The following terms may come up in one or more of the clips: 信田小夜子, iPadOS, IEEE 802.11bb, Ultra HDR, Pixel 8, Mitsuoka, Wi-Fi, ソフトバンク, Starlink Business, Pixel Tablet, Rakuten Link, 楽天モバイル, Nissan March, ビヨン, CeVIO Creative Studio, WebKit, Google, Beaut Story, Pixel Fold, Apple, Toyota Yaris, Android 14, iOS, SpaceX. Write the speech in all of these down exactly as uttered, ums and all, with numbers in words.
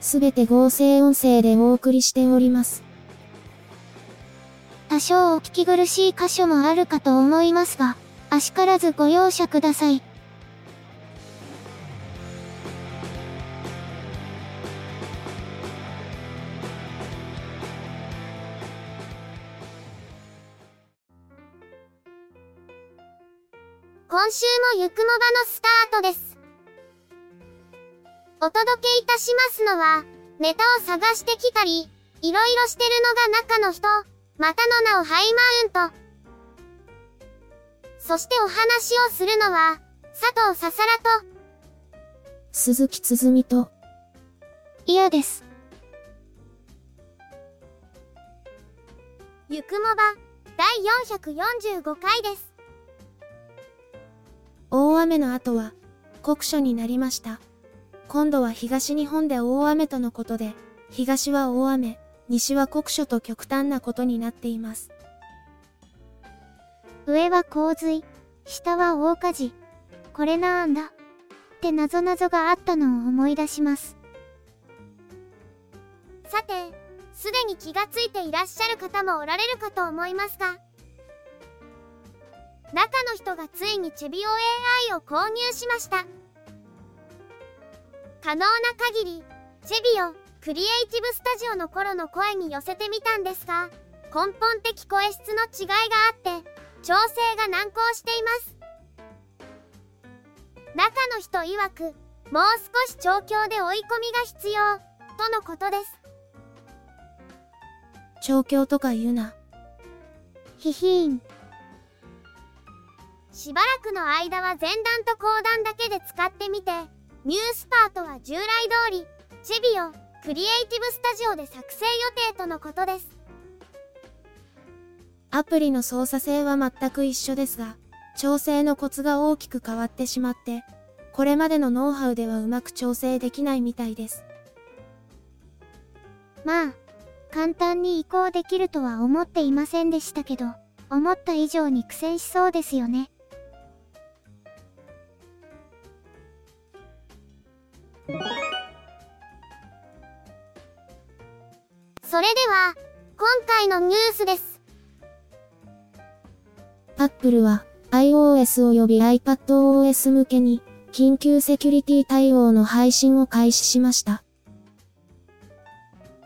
すべて合成音声でお送りしております。多少お聞き苦しい箇所もあるかと思いますが、あしからずご容赦ください。今週もゆくもばのスタートです。お届けいたしますのは、ネタを探してきたり、いろいろしてるのが中の人、またの名をハイマウント。そしてお話をするのは、佐藤ささらと、鈴木つづみと、いやです。ゆくもば、だいよんひゃくよんじゅうごかいです。大雨の後は酷暑になりました。今度は東日本で大雨とのことで、東は大雨、西は酷暑と極端なことになっています。上は洪水、下は大火事、これなんだって謎々があったのを思い出します。さて、すでに気がついていらっしゃる方もおられるかと思いますが、中の人がついにチェビオ エーアイ を購入しました。可能な限り、チェビオ、クリエイティブスタジオの頃の声に寄せてみたんですが、根本的声質の違いがあって、調整が難航しています。中の人曰く、もう少し調教で追い込みが必要、とのことです。調教とか言うな。ひひーん。しばらくの間は前段と後段だけで使ってみて、ニュースパートは従来通り、チェビオ、クリエイティブスタジオで作成予定とのことです。アプリの操作性は全く一緒ですが、調整のコツが大きく変わってしまって、これまでのノウハウではうまく調整できないみたいです。まあ、簡単に移行できるとは思っていませんでしたけど、思った以上に苦戦しそうですよね。それでは、今回のニュースです。Apple は iOS および iPadOS 向けに緊急セキュリティ対応の配信を開始しました。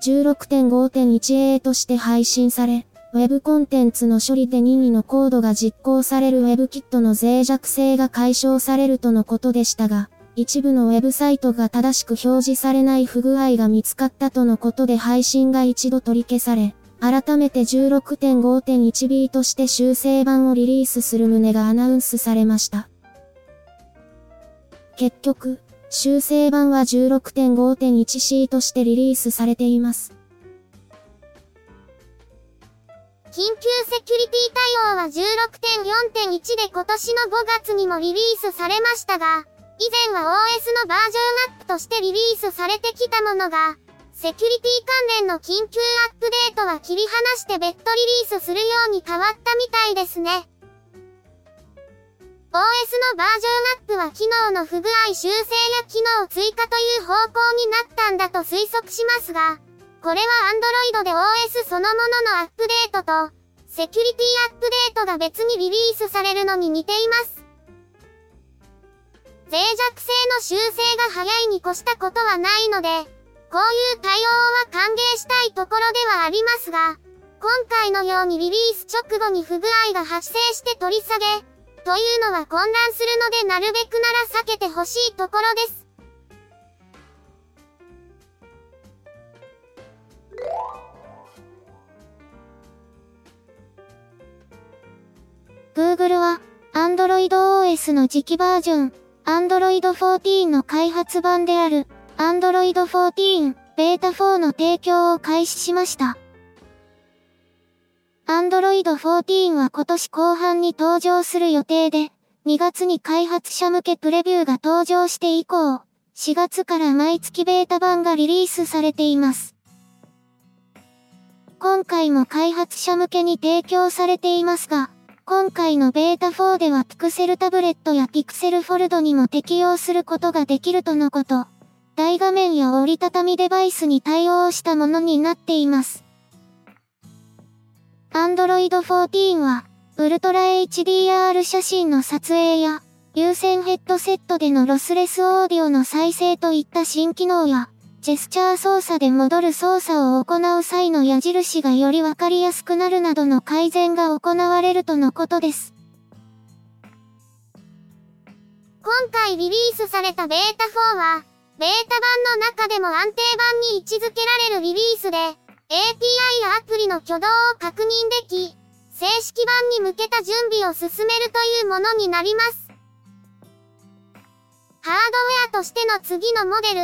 じゅうろくてんごてんいちエー として配信され、Web コンテンツの処理で任意のコードが実行される WebKit の脆弱性が解消されるとのことでしたが、一部のウェブサイトが正しく表示されない不具合が見つかったとのことで配信が一度取り消され、改めて じゅうろくてんごてんいちビー として修正版をリリースする旨がアナウンスされました。結局、修正版は じゅうろくてんごてんいちシー としてリリースされています。緊急セキュリティ対応は じゅうろくてんよんてんいち で今年のごがつにもリリースされましたが、以前は オーエス のバージョンアップとしてリリースされてきたものが、セキュリティ関連の緊急アップデートは切り離して別途リリースするように変わったみたいですね。オーエス のバージョンアップは機能の不具合修正や機能追加という方向になったんだと推測しますが、これは Android で オーエス そのもののアップデートと、セキュリティアップデートが別にリリースされるのに似ています。脆弱性の修正が早いに越したことはないので、こういう対応は歓迎したいところではありますが、今回のようにリリース直後に不具合が発生して取り下げ、というのは混乱するのでなるべくなら避けてほしいところです。Google は AndroidOS の次期バージョン、アンドロイドフォーティーンの開発版である Android フォーティーン ベータフォーの提供を開始しました。Android フォーティーンは今年後半に登場する予定で、にがつに開発者向けプレビューが登場して以降、しがつから毎月ベータ版がリリースされています。今回も開発者向けに提供されていますが、今回のベータフォーでは Pixel タブレットや Pixel フォルドにも適用することができるとのこと。大画面や折りたたみデバイスに対応したものになっています。Android フォーティーンは、ウルトラ エイチディーアール 写真の撮影や、有線ヘッドセットでのロスレスオーディオの再生といった新機能や、ジェスチャー操作で戻る操作を行う際の矢印がよりわかりやすくなるなどの改善が行われるとのことです。今回リリースされたベータフォーは、ベータ版の中でも安定版に位置づけられるリリースで、エーピーアイ やアプリの挙動を確認でき、正式版に向けた準備を進めるというものになります。ハードウェアとしての次のモデル、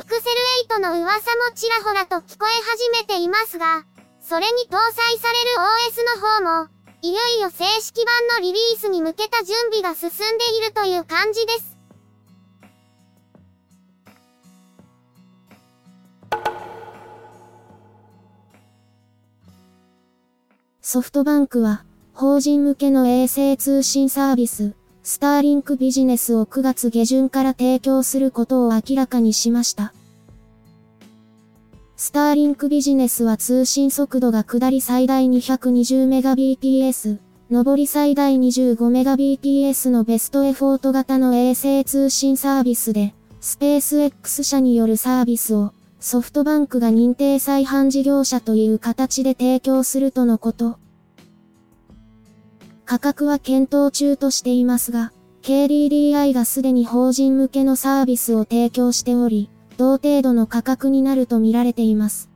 Pixel エイトの噂もちらほらと聞こえ始めていますが、それに搭載される オーエス の方も、いよいよ正式版のリリースに向けた準備が進んでいるという感じです。ソフトバンクは、法人向けの衛星通信サービス、スターリンクビジネスをくがつ下旬から提供することを明らかにしました。スターリンクビジネスは通信速度が下り最大 にひゃくにじゅうメガビーピーエス、上り最大 にじゅうごメガビーピーエス のベストエフォート型の衛星通信サービスで、スペース X 社によるサービスを、ソフトバンクが認定再販事業者という形で提供するとのこと。価格は検討中としていますが、ケーディーディーアイ がすでに法人向けのサービスを提供しており、同程度の価格になると見られています。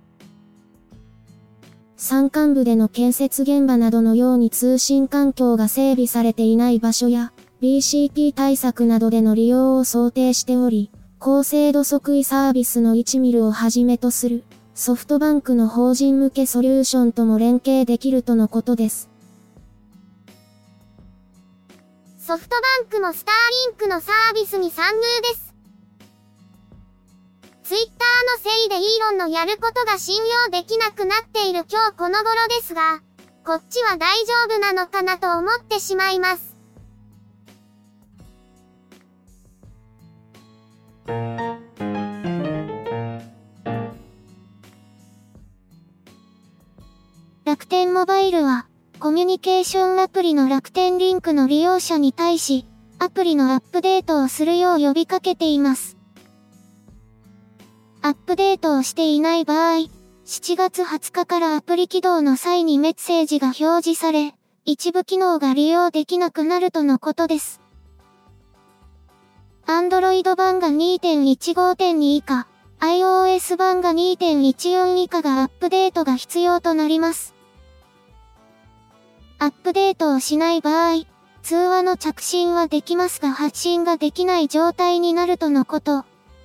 山間部での建設現場などのように通信環境が整備されていない場所や、ビーシーピー 対策などでの利用を想定しており、高精度測位サービスのいちミリをはじめとする、ソフトバンクの法人向けソリューションとも連携できるとのことです。ソフトバンクもスターリンクのサービスに参入です。ツイッターのせいでイーロンのやることが信用できなくなっている今日この頃ですが、こっちは大丈夫なのかなと思ってしまいます。楽天モバイルは、コミュニケーションアプリの楽天リンクの利用者に対し、アプリのアップデートをするよう呼びかけています。アップデートをしていない場合、しちがつはつかからアプリ起動の際にメッセージが表示され、一部機能が利用できなくなるとのことです。Android 版が にてんいちごてんに 以下、iOS 版が にてんいちよん 以下がアップデートが必要となります。アップデートをしない場合、通話の着信はできますが発信ができない状態になるとのこと。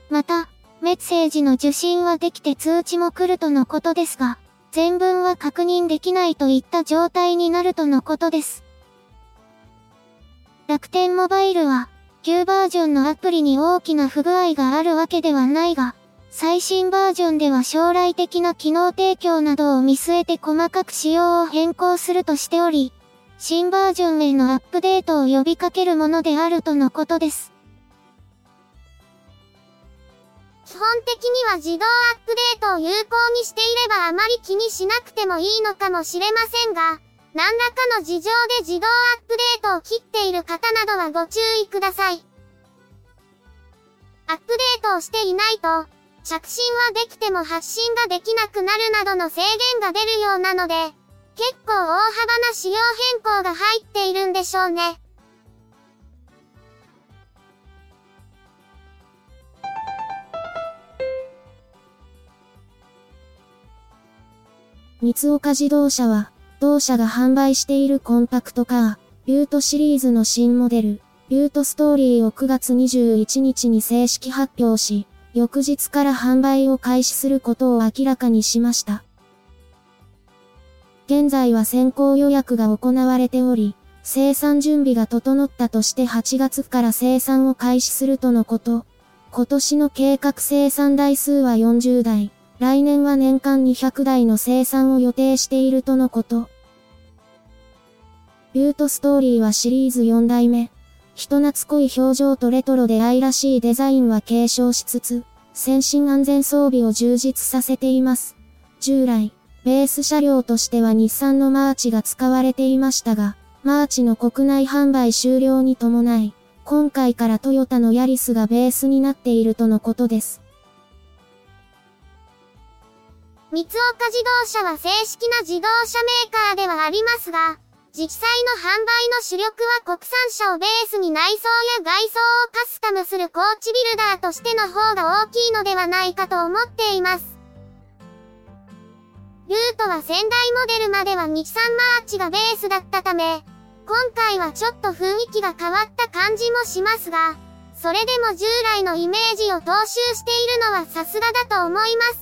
また、メッセージの受信はできて通知も来るとのことですが、全文は確認できないといった状態になるとのことです。楽天モバイルは、旧バージョンのアプリに大きな不具合があるわけではないが、最新バージョンでは将来的な機能提供などを見据えて細かく仕様を変更するとしており、新バージョンへのアップデートを呼びかけるものであるとのことです。基本的には自動アップデートを有効にしていればあまり気にしなくてもいいのかもしれませんが、何らかの事情で自動アップデートを切っている方などはご注意ください。アップデートをしていないと、着信はできても発信ができなくなるなどの制限が出るようなので、結構大幅な仕様変更が入っているんでしょうね。三岡自動車は、同社が販売しているコンパクトカー、ビュートシリーズの新モデル、ビュートストーリーをくがつにじゅういちにちに正式発表し、翌日から販売を開始することを明らかにしました。現在は先行予約が行われており、生産準備が整ったとしてはちがつから生産を開始するとのこと。今年の計画生産台数はよんじゅうだい、来年は年間にひゃくだいの生産を予定しているとのこと。ビュートストーリーはシリーズよんだいめ。人懐っこい表情とレトロで愛らしいデザインは継承しつつ、先進安全装備を充実させています。従来、ベース車両としては日産のマーチが使われていましたが、マーチの国内販売終了に伴い、今回からトヨタのヤリスがベースになっているとのことです。三岡自動車は正式な自動車メーカーではありますが、実際の販売の主力は国産車をベースに内装や外装をカスタムするコーチビルダーとしての方が大きいのではないかと思っています。ルートは先代モデルまでは日産マーチがベースだったため、今回はちょっと雰囲気が変わった感じもしますが、それでも従来のイメージを踏襲しているのはさすがだと思います。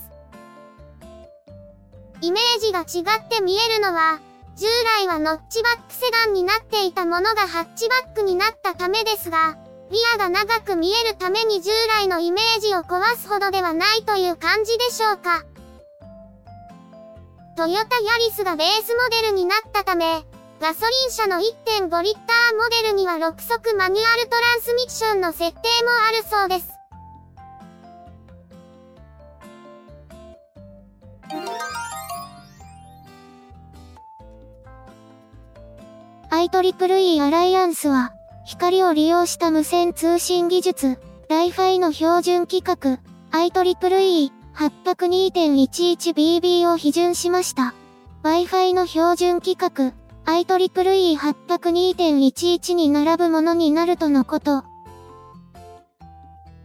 イメージが違って見えるのは、従来はノッチバックセダンになっていたものがハッチバックになったためですが、リアが長く見えるために従来のイメージを壊すほどではないという感じでしょうか。トヨタヤリスがベースモデルになったため、ガソリン車の いってんご リッターモデルにはろくそくマニュアルトランスミッションの設定もあるそうです。アイトリプルイー アライアンスは、光を利用した無線通信技術、Wi-Fi の標準規格、アイトリプルイー はちまるに てんいちいちビービー を批准しました。Wi-Fi の標準規格、アイトリプルイー はちまるに てんいちいち に並ぶものになるとのこと。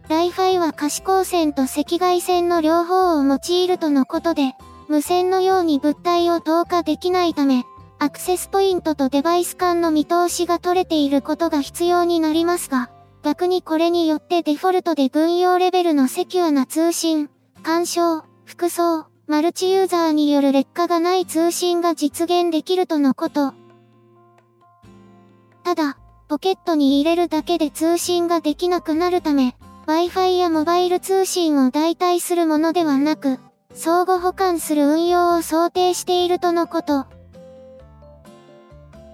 Wi-Fi は可視光線と赤外線の両方を用いるとのことで、無線のように物体を透過できないため、アクセスポイントとデバイス間の見通しが取れていることが必要になりますが、逆にこれによってデフォルトで軍用レベルのセキュアな通信、干渉、服装、マルチユーザーによる劣化がない通信が実現できるとのこと。ただ、ポケットに入れるだけで通信ができなくなるため、Wi-Fi やモバイル通信を代替するものではなく、相互補完する運用を想定しているとのこと。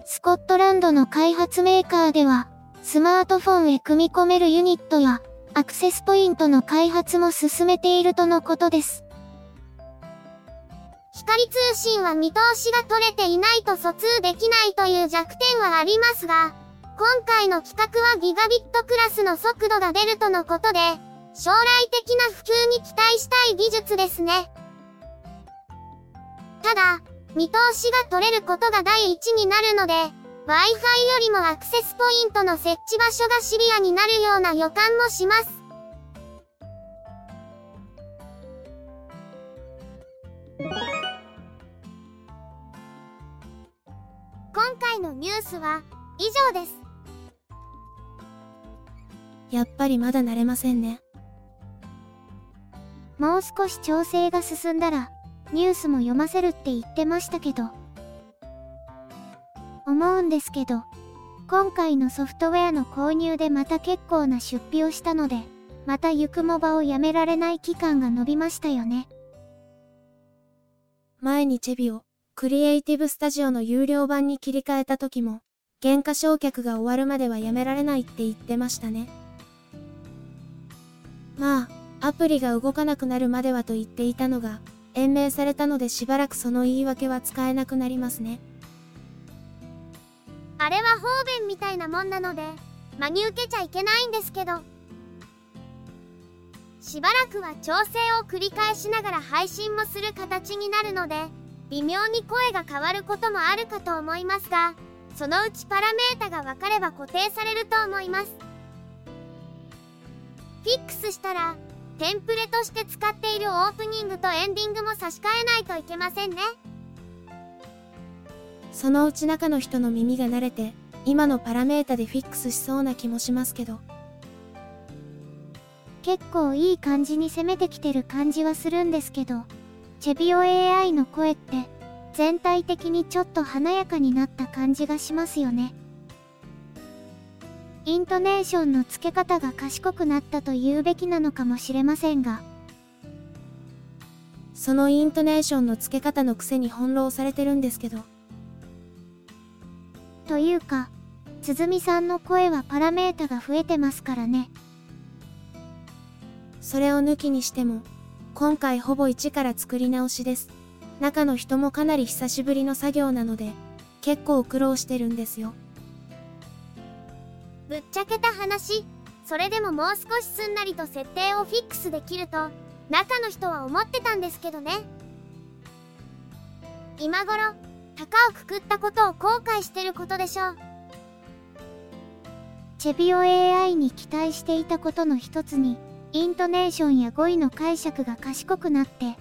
スコットランドの開発メーカーでは、スマートフォンへ組み込めるユニットや、アクセスポイントの開発も進めているとのことです。光通信は見通しが取れていないと疎通できないという弱点はありますが、今回の規格はギガビットクラスの速度が出るとのことで、将来的な普及に期待したい技術ですね。ただ、見通しが取れることが第一になるので、Wi-Fi よりもアクセスポイントの設置場所がシビアになるような予感もします。今回のニュースは以上です。やっぱりまだ慣れませんね。もう少し調整が進んだら、ニュースも読ませるって言ってましたけど、思うんですけど、今回のソフトウェアの購入でまた結構な出費をしたので、またゆくもばをやめられない期間が延びましたよね。前にチェビオ、クリエイティブスタジオの有料版に切り替えた時も、減価償却が終わるまではやめられないって言ってましたね。まあ、アプリが動かなくなるまではと言っていたのが、延命されたのでしばらくその言い訳は使えなくなりますね。あれは方便みたいなもんなので、真に受けちゃいけないんですけど、しばらくは調整を繰り返しながら配信もする形になるので、微妙に声が変わることもあるかと思いますが、そのうちパラメータが分かれば固定されると思います。フィックスしたらテンプレとして使っているオープニングとエンディングも差し替えないといけませんね。そのうち中の人の耳が慣れて、今のパラメータでフィックスしそうな気もしますけど。結構いい感じに攻めてきてる感じはするんですけど、チェビオ エーアイ の声って、全体的にちょっと華やかになった感じがしますよね。イントネーションの付け方が賢くなったと言うべきなのかもしれませんが、そのイントネーションの付け方のくせに翻弄されてるんですけど。というか、鼓さんの声はパラメータが増えてますからね。それを抜きにしても、今回ほぼ一から作り直しです。中の人もかなり久しぶりの作業なので、結構苦労してるんですよ。ぶっちゃけた話、それでももう少しすんなりと設定をフィックスできると、中の人は思ってたんですけどね。今頃、高をくくったことを後悔してることでしょう。チェビオ エーアイ に期待していたことの一つに、イントネーションや語彙の解釈が賢くなって、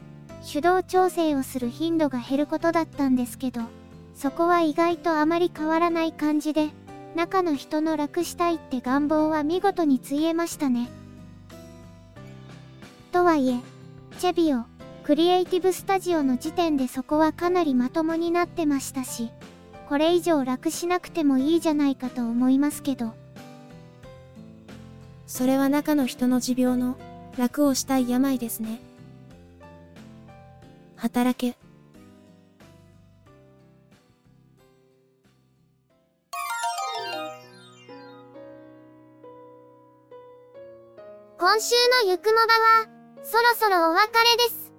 手動調整をする頻度が減ることだったんですけど、そこは意外とあまり変わらない感じで、中の人の楽したいって願望は見事についえましたね。とはいえ、チェビオ、クリエイティブスタジオの時点でそこはかなりまともになってましたし、これ以上楽しなくてもいいじゃないかと思いますけど。それは中の人の持病の楽をしたい病ですね。働け。今週のゆくもばは、そろそろお別れです。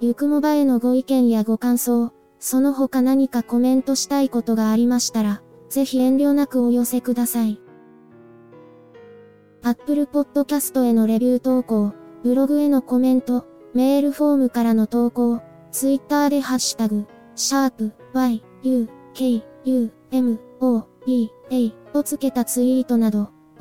ゆくもばへのご意見やご感想、その他何かコメントしたいことがありましたら、ぜひ遠慮なくお寄せください。Apple Podcast へのレビュー投稿、ブログへのコメント、メールフォームからの投稿、Twitter でハッシュタグ、シャープ y, u, k, u, m, o, b, a をつけたツイートなど、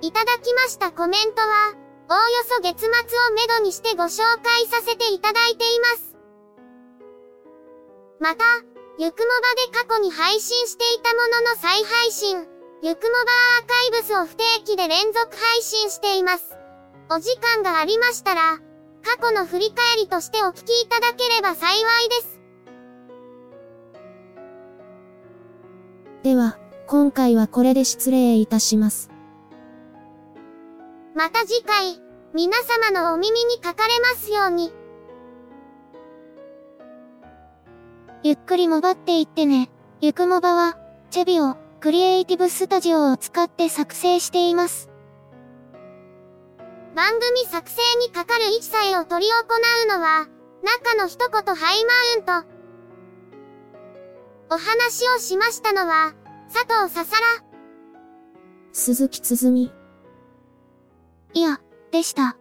いただきましたコメントは、おおよそ月末をめどにしてご紹介させていただいています。また、ゆくもばで過去に配信していたものの再配信、ゆくもばアーカイブスを不定期で連続配信しています。お時間がありましたら、過去の振り返りとしてお聞きいただければ幸いです。では、今回はこれで失礼いたします。また次回、皆様のお耳にかかれますように。ゆっくりもばっていってね。ゆくもばは、チェビオ、クリエイティブスタジオを使って作成しています。番組作成にかかる一切を取り行うのは、中の一言ハイマウント。お話をしましたのは、佐藤ささら、鈴木つづみ。いや、でした。